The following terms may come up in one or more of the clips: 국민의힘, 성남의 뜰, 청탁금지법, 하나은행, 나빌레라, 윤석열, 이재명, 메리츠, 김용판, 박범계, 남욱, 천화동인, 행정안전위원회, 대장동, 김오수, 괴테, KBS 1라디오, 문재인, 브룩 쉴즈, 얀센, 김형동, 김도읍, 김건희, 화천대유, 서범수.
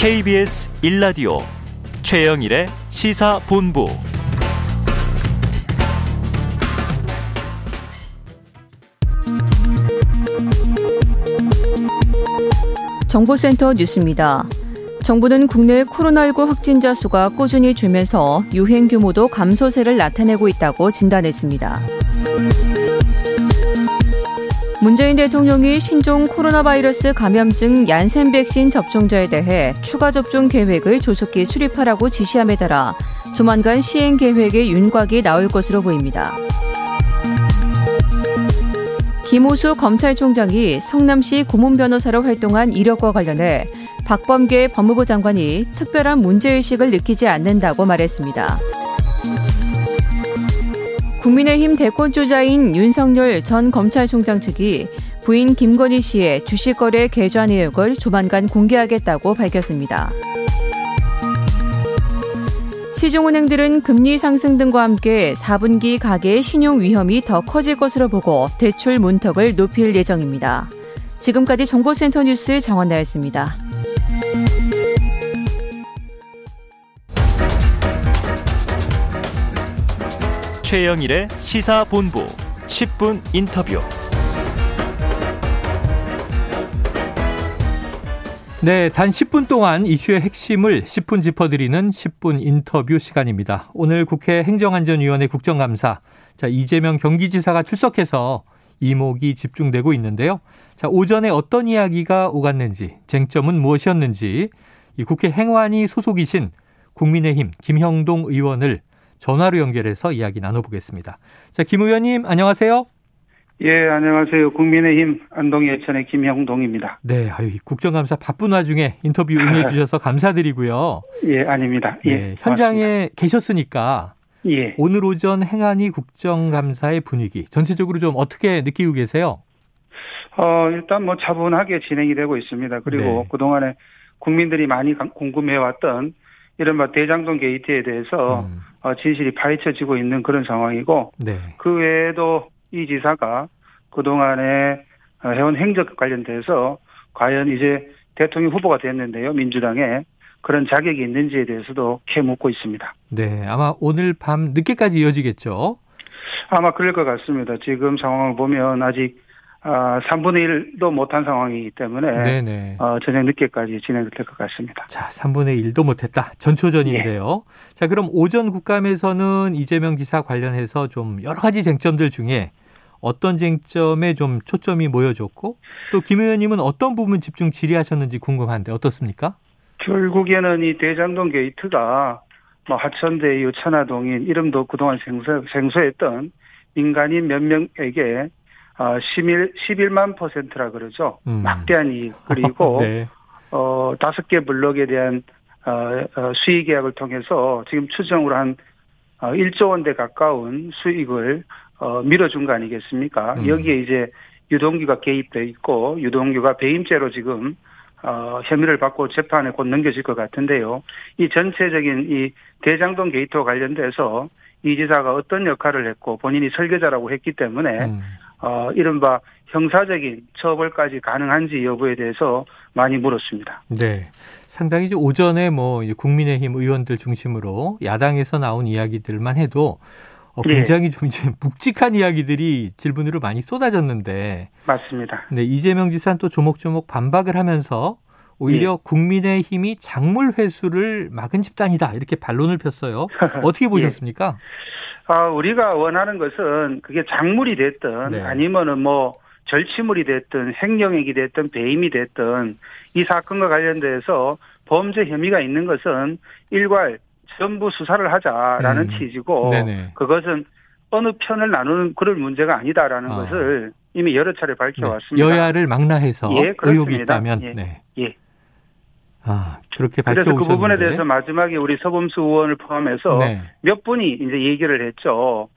KBS 1라디오 최영일의 시사본부. 정보센터 뉴스입니다. 정부는 국내 코로나19 확진자 수가 꾸준히 줄면서 유행 규모도 감소세를 나타내고 있다고 진단했습니다. 문재인 대통령이 신종 코로나 바이러스 감염증 얀센 백신 접종자에 대해 추가 접종 계획을 조속히 수립하라고 지시함에 따라 조만간 시행 계획의 윤곽이 나올 것으로 보입니다. 김오수 검찰총장이 성남시 고문 변호사로 활동한 이력과 관련해 박범계 법무부 장관이 특별한 문제의식을 느끼지 않는다고 말했습니다. 국민의힘 대권주자인 윤석열 전 검찰총장 측이 부인 김건희 씨의 주식거래 계좌 내역을 조만간 공개하겠다고 밝혔습니다. 시중은행들은 금리 상승 등과 함께 4분기 가계의 신용 위험이 더 커질 것으로 보고 대출 문턱을 높일 예정입니다. 지금까지 정보센터 뉴스 정원나였습니다. 최영일의 시사본부 10분 인터뷰. 네, 단 10분 동안 이슈의 핵심을 10분 짚어드리는 10분 인터뷰 시간입니다. 오늘 국회 행정안전위원회 국정감사, 자, 이재명 경기지사가 출석해서 이목이 집중되고 있는데요. 자, 오전에 어떤 이야기가 오갔는지, 쟁점은 무엇이었는지, 이 국회 행안위 소속이신 국민의힘 김형동 의원을 전화로 연결해서 이야기 나눠보겠습니다. 자, 김 의원님, 안녕하세요. 예, 안녕하세요. 국민의힘 안동 예천의 김형동입니다. 네, 아유, 국정감사 바쁜 와중에 인터뷰 응해주셔서 감사드리고요. 예, 아닙니다. 예, 네, 현장에 고맙습니다. 계셨으니까 예. 오늘 오전 행안위 국정감사의 분위기 전체적으로 좀 어떻게 느끼고 계세요? 일단 뭐 차분하게 진행이 되고 있습니다. 그리고 네. 그동안에 국민들이 많이 궁금해왔던 이른바 대장동 게이트에 대해서 진실이 파헤쳐지고 있는 그런 상황이고 네. 그 외에도 이 지사가 그동안에 해온 행적 관련돼서 과연 이제 대통령 후보가 됐는데요. 민주당에 그런 자격이 있는지에 대해서도 캐묻고 있습니다. 네, 아마 오늘 밤 늦게까지 이어지겠죠? 아마 그럴 것 같습니다. 지금 상황을 보면 아직 3분의 1도 못한 상황이기 때문에 네네. 저녁 늦게까지 진행될 것 같습니다. 자, 3분의 1도 못했다. 전초전인데요. 예. 자, 그럼 오전 국감에서는 이재명 지사 관련해서 좀 여러 가지 쟁점들 중에 어떤 쟁점에 좀 초점이 모여졌고 또 김 의원님은 어떤 부분 집중 질의하셨는지 궁금한데 어떻습니까? 결국에는 이 대장동 게이트가 뭐 화천대유, 천화동인 이름도 그동안 생소했던 민간인 몇 명에게 11만%라 그러죠. 막대한 이익. 그리고 네. 5개 블록에 대한 수익 계약을 통해서 지금 추정으로 한 1조 원대 가까운 수익을 밀어준 거 아니겠습니까? 여기에 이제 유동규가 개입돼 있고 유동규가 배임죄로 지금 혐의를 받고 재판에 곧 넘겨질 것 같은데요. 이 전체적인 이 대장동 게이트와 관련돼서 이 지사가 어떤 역할을 했고 본인이 설계자라고 했기 때문에 이른바 형사적인 처벌까지 가능한지 여부에 대해서 많이 물었습니다. 네. 상당히 이제 오전에 뭐 국민의힘 의원들 중심으로 야당에서 나온 이야기들만 해도 굉장히 예. 좀 이제 묵직한 이야기들이 질문으로 많이 쏟아졌는데. 맞습니다. 네. 이재명 지사는 또 조목조목 반박을 하면서 오히려 예. 국민의힘이 작물 회수를 막은 집단이다 이렇게 반론을 폈어요. 어떻게 보셨습니까? 예. 우리가 원하는 것은 그게 작물이 됐든 네. 아니면은 뭐 절취물이 됐든 횡령액이 됐든 배임이 됐든 이 사건과 관련돼서 범죄 혐의가 있는 것은 일괄 전부 수사를 하자라는 취지고 네네. 그것은 어느 편을 나누는 그런 문제가 아니다라는 것을 이미 여러 차례 밝혀왔습니다. 네. 여야를 망라해서 예, 의혹이 있다면. 예. 네. 예. 아, 그렇게 밝혀오셨는데. 그래서 그 부분에 대해서 마지막에 우리 서범수 의원을 포함해서 네. 몇 분이 이제 얘기를 했죠.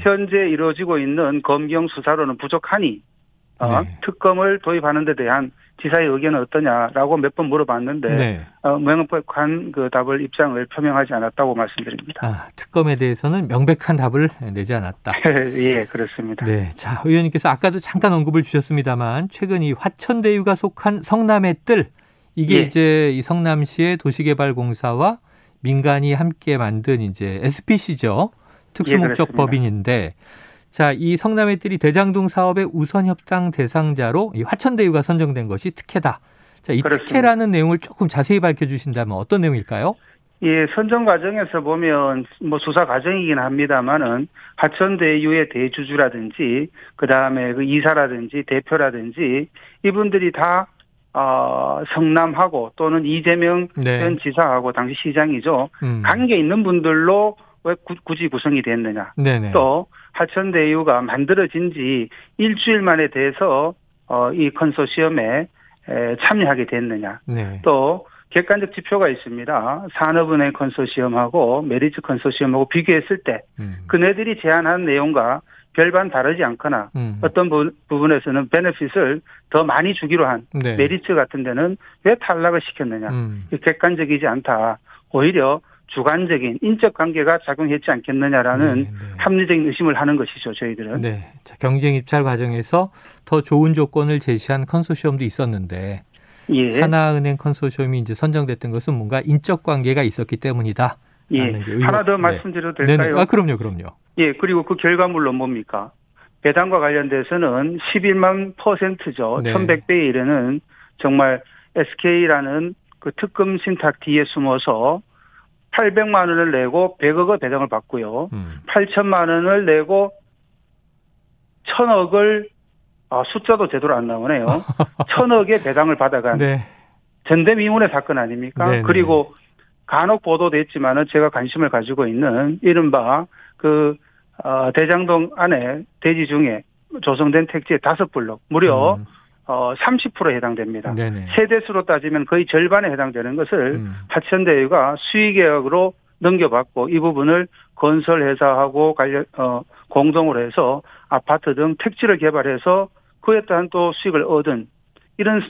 현재 이루어지고 있는 검경 수사로는 부족하니 네. 특검을 도입하는 데 대한 지사의 의견은 어떠냐라고 몇 번 물어봤는데 네. 명백한 그 답을 입장을 표명하지 않았다고 말씀드립니다. 아, 특검에 대해서는 명백한 답을 내지 않았다. 예, 그렇습니다. 네, 자, 의원님께서 아까도 잠깐 언급을 주셨습니다만 최근 이 화천대유가 속한 성남의 뜰 이게 예. 이제 이 성남시의 도시개발공사와 민간이 함께 만든 이제 SPC죠. 특수목적법인인데 예, 자, 이 성남의 뜰이 대장동 사업의 우선 협상 대상자로 이 화천대유가 선정된 것이 특혜다. 자, 이 그렇습니다. 특혜라는 내용을 조금 자세히 밝혀주신다면 어떤 내용일까요? 예, 선정 과정에서 보면 뭐 수사 과정이긴 합니다만은 화천대유의 대주주라든지 그다음에 그 이사라든지 대표라든지 이분들이 다 성남하고 또는 이재명 현 지사하고 당시 시장이죠. 관계 있는 분들로 왜 굳이 구성이 됐느냐. 네네. 또 화천대유가 만들어진 지 일주일 만에 대해서 이 컨소시엄에 참여하게 됐느냐. 네. 또 객관적 지표가 있습니다. 산업은행 컨소시엄하고 메리츠 컨소시엄하고 비교했을 때 그네들이 제안한 내용과 별반 다르지 않거나 어떤 부분에서는 베네핏을 더 많이 주기로 한 네. 메리츠 같은 데는 왜 탈락을 시켰느냐. 객관적이지 않다. 오히려 주관적인 인적 관계가 작용했지 않겠느냐라는 네, 네. 합리적인 의심을 하는 것이죠. 저희들은. 네. 자, 경쟁 입찰 과정에서 더 좋은 조건을 제시한 컨소시엄도 있었는데 예. 하나은행 컨소시엄이 이제 선정됐던 것은 뭔가 인적 관계가 있었기 때문이다. 예. 하나 더 말씀드려도 네. 될까요? 아, 그럼요. 예. 그리고 그 결과물로 뭡니까? 배당과 관련돼서는 11만 %죠. 네. 1100배에 이르는 정말 SK라는 그 특금 신탁 뒤에 숨어서 800만 원을 내고 100억의 배당을 받고요. 8천만 원을 내고 1000억을 숫자도 제대로 안 나오네요. 1000억의 배당을 받아간 네. 전대미문의 사건 아닙니까? 네네. 그리고 간혹 보도됐지만은 제가 관심을 가지고 있는 이른바 그 대장동 안에 대지 중에 조성된 택지의 5블록 무려 30%에 해당됩니다. 네네. 세대수로 따지면 거의 절반에 해당되는 것을 화천대유가 수의계약으로 넘겨받고 이 부분을 건설회사하고 관련 공동으로 해서 아파트 등 택지를 개발해서 그에 따른 또 수익을 얻은 이런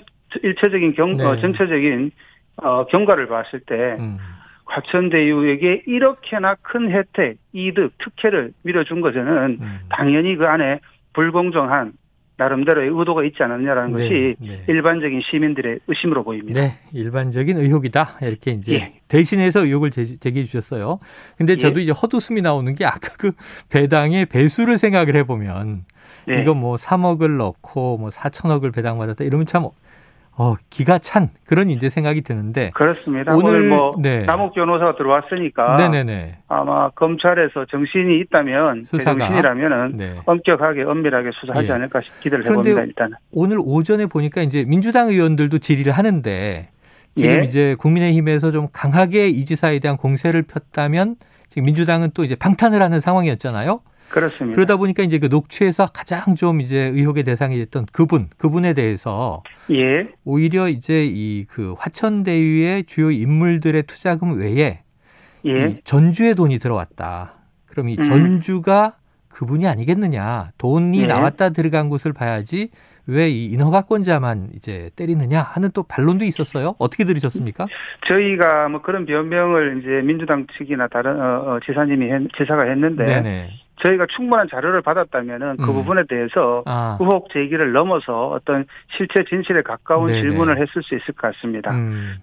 일체적인 네. 전체적인 경과를 봤을 때 화천대유에게 이렇게나 큰 혜택, 이득, 특혜를 밀어준 것에는 당연히 그 안에 불공정한 나름대로의 의도가 있지 않았냐라는 것이 네. 일반적인 시민들의 의심으로 보입니다. 네, 일반적인 의혹이다 이렇게 이제 예. 대신해서 의혹을 제기해 주셨어요. 근데 저도 예. 이제 헛웃음이 나오는 게 아까 그 배당의 배수를 생각을 해보면 네. 이거 뭐 3억을 넣고 뭐 4천억을 배당받았다 이러면 참 기가 찬 그런 이제 생각이 드는데 그렇습니다. 오늘 뭐 네. 남욱 변호사가 들어왔으니까 네네네. 아마 검찰에서 정신이 있다면 정신이라면은 네. 엄격하게 엄밀하게 수사하지 네. 않을까 기대를 해봅니다. 일단 오늘 오전에 보니까 이제 민주당 의원들도 질의를 하는데 지금 예. 이제 국민의힘에서 좀 강하게 이 지사에 대한 공세를 폈다면 지금 민주당은 또 이제 방탄을 하는 상황이었잖아요. 그렇습니다. 그러다 보니까 이제 그 녹취에서 가장 좀 이제 의혹의 대상이 됐던 그분에 대해서 예. 오히려 이제 이 그 화천대유의 주요 인물들의 투자금 외에 예. 이 전주의 돈이 들어왔다. 그럼 이 전주가 그분이 아니겠느냐. 돈이 예. 나왔다 들어간 곳을 봐야지 왜 이 인허가권자만 이제 때리느냐 하는 또 반론도 있었어요. 어떻게 들으셨습니까? 저희가 뭐 그런 변명을 이제 민주당 측이나 다른 지사가 했는데 네네. 저희가 충분한 자료를 받았다면은 그 부분에 대해서 의혹 제기를 넘어서 어떤 실체 진실에 가까운 네네. 질문을 했을 수 있을 것 같습니다.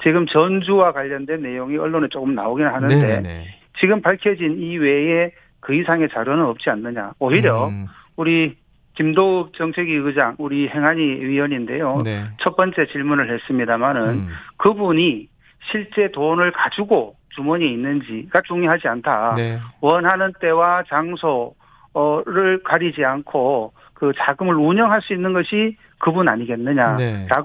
지금 전주와 관련된 내용이 언론에 조금 나오긴 하는데 네네. 지금 밝혀진 이외에 그 이상의 자료는 없지 않느냐. 오히려 우리 김도읍 정책위 의장, 우리 행안위 위원인데요. 네. 첫 번째 질문을 했습니다마는 그분이 실제 돈을 가지고 주머니에 있는지가 중요하지 않다. 네. 원하는 때와 장소를 가리지 않고 그 자금을 운영할 수 있는 것이 그분 아니겠느냐라고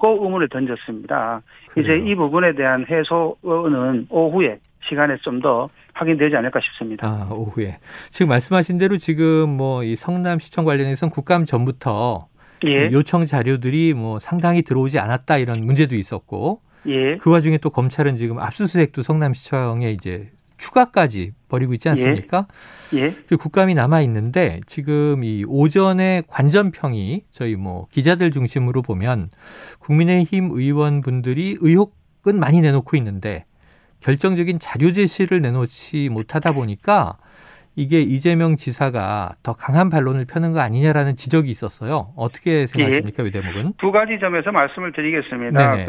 네. 의문을 던졌습니다. 그래요. 이제 이 부분에 대한 해소는 오후에 시간에 좀 더 확인되지 않을까 싶습니다. 오후에. 지금 말씀하신 대로 지금 뭐 이 성남시청 관련해서는 국감 전부터 예. 요청 자료들이 뭐 상당히 들어오지 않았다 이런 문제도 있었고 예. 그 와중에 또 검찰은 지금 압수수색도 성남시청에 이제 추가까지 벌이고 있지 않습니까? 예. 예. 그 국감이 남아 있는데 지금 이 오전에 관전평이 저희 뭐 기자들 중심으로 보면 국민의힘 의원분들이 의혹은 많이 내놓고 있는데 결정적인 자료 제시를 내놓지 못하다 보니까 이게 이재명 지사가 더 강한 반론을 펴는 거 아니냐라는 지적이 있었어요. 어떻게 생각하십니까? 예. 이 대목은? 두 가지 점에서 말씀을 드리겠습니다. 네네.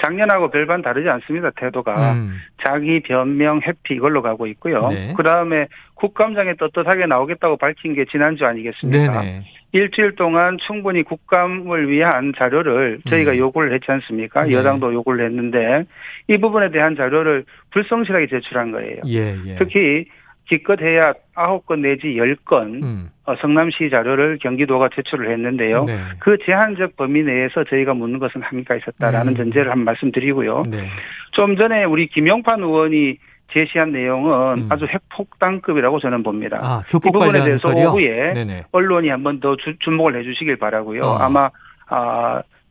작년하고 별반 다르지 않습니다. 태도가. 자기 변명 회피 이걸로 가고 있고요. 네. 그다음에 국감장에 떳떳하게 나오겠다고 밝힌 게 지난주 아니겠습니까? 네네. 일주일 동안 충분히 국감을 위한 자료를 저희가 요구를 했지 않습니까? 네. 여당도 요구를 했는데 이 부분에 대한 자료를 불성실하게 제출한 거예요. 예, 예. 특히 기껏해야 9건 내지 10건 성남시 자료를 경기도가 제출을 했는데요. 네. 그 제한적 범위 내에서 저희가 묻는 것은 한계가 있었다라는 전제를 한 말씀드리고요. 네. 좀 전에 우리 김용판 의원이 제시한 내용은 아주 핵폭탄급이라고 저는 봅니다. 아, 이 부분에 대해서 소리요? 오후에 네네. 언론이 한 번 더 주목을 해 주시길 바라고요. 아마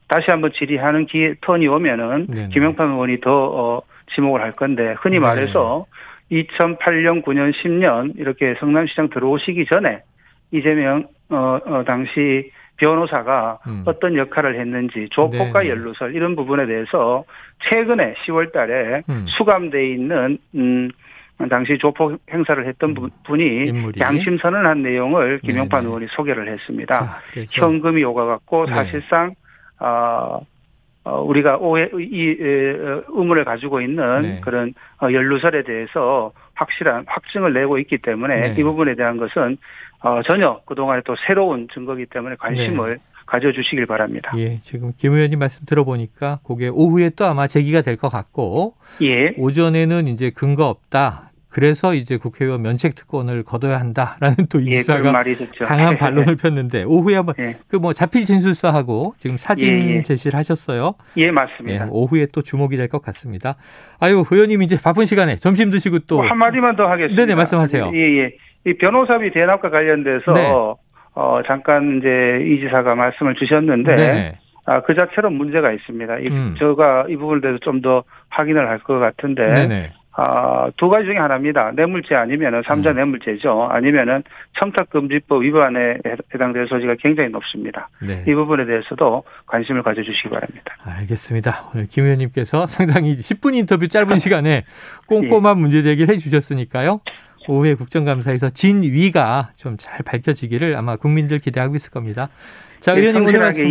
다시 한번 질의하는 턴이 오면은 네네. 김용판 의원이 더 지목을 할 건데 흔히 말해서 네네. 2008년, 9년, 10년 이렇게 성남시장 들어오시기 전에 이재명 당시 변호사가 어떤 역할을 했는지 조폭과 연루설 이런 부분에 대해서 최근에 10월 달에 수감돼 있는 당시 조폭 행사를 했던 분이 인물이? 양심 선언한 내용을 김용판 네네. 의원이 소개를 했습니다. 자, 현금이 오가갖고 사실상 우리가 이 의문을 가지고 있는 그런 연루설에 대해서 확실한 확증을 내고 있기 때문에 이 부분에 대한 것은 전혀 그동안에 또 새로운 증거이기 때문에 관심을 가져주시길 바랍니다. 예, 지금 김 의원님 말씀 들어보니까 그게 오후에 또 아마 제기가 될 것 같고 예. 오전에는 이제 근거 없다. 그래서 이제 국회의원 면책특권을 거둬야 한다라는 또 인사가 강한 반론을 폈는데 오후에 한번 그 뭐 자필 진술서하고 지금 사진 제시를 하셨어요. 예, 맞습니다. 예, 오후에 또 주목이 될 것 같습니다. 아유, 의원님 이제 바쁜 시간에 점심 드시고 또 한 마디만 더 하겠습니다. 네네, 말씀하세요. 예. 이 변호사비 대납과 관련돼서 잠깐 이제 이 지사가 말씀을 주셨는데. 네네. 그 자체로 문제가 있습니다. 제가 이 부분에 대해서 좀 더 확인을 할 것 같은데. 네네. 두 가지 중에 하나입니다. 뇌물죄 아니면은 3자 뇌물죄죠. 아니면은 청탁금지법 위반에 해당될 소지가 굉장히 높습니다. 네. 이 부분에 대해서도 관심을 가져주시기 바랍니다. 알겠습니다. 오늘 김 의원님께서 상당히 10분 인터뷰 짧은 시간에 꼼꼼한 문제 제기를 해주셨으니까요. 오후에 국정감사에서 진위가 좀 잘 밝혀지기를 아마 국민들 기대하고 있을 겁니다. 자, 의원님 오늘 말씀,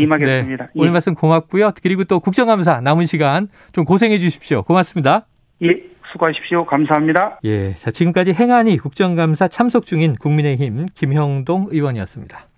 오늘 말씀 고맙고요. 그리고 또 국정감사 남은 시간 좀 고생해 주십시오. 고맙습니다. 예. 수고하십시오. 감사합니다. 예, 자, 지금까지 행안위 국정감사 참석 중인 국민의힘 김형동 의원이었습니다.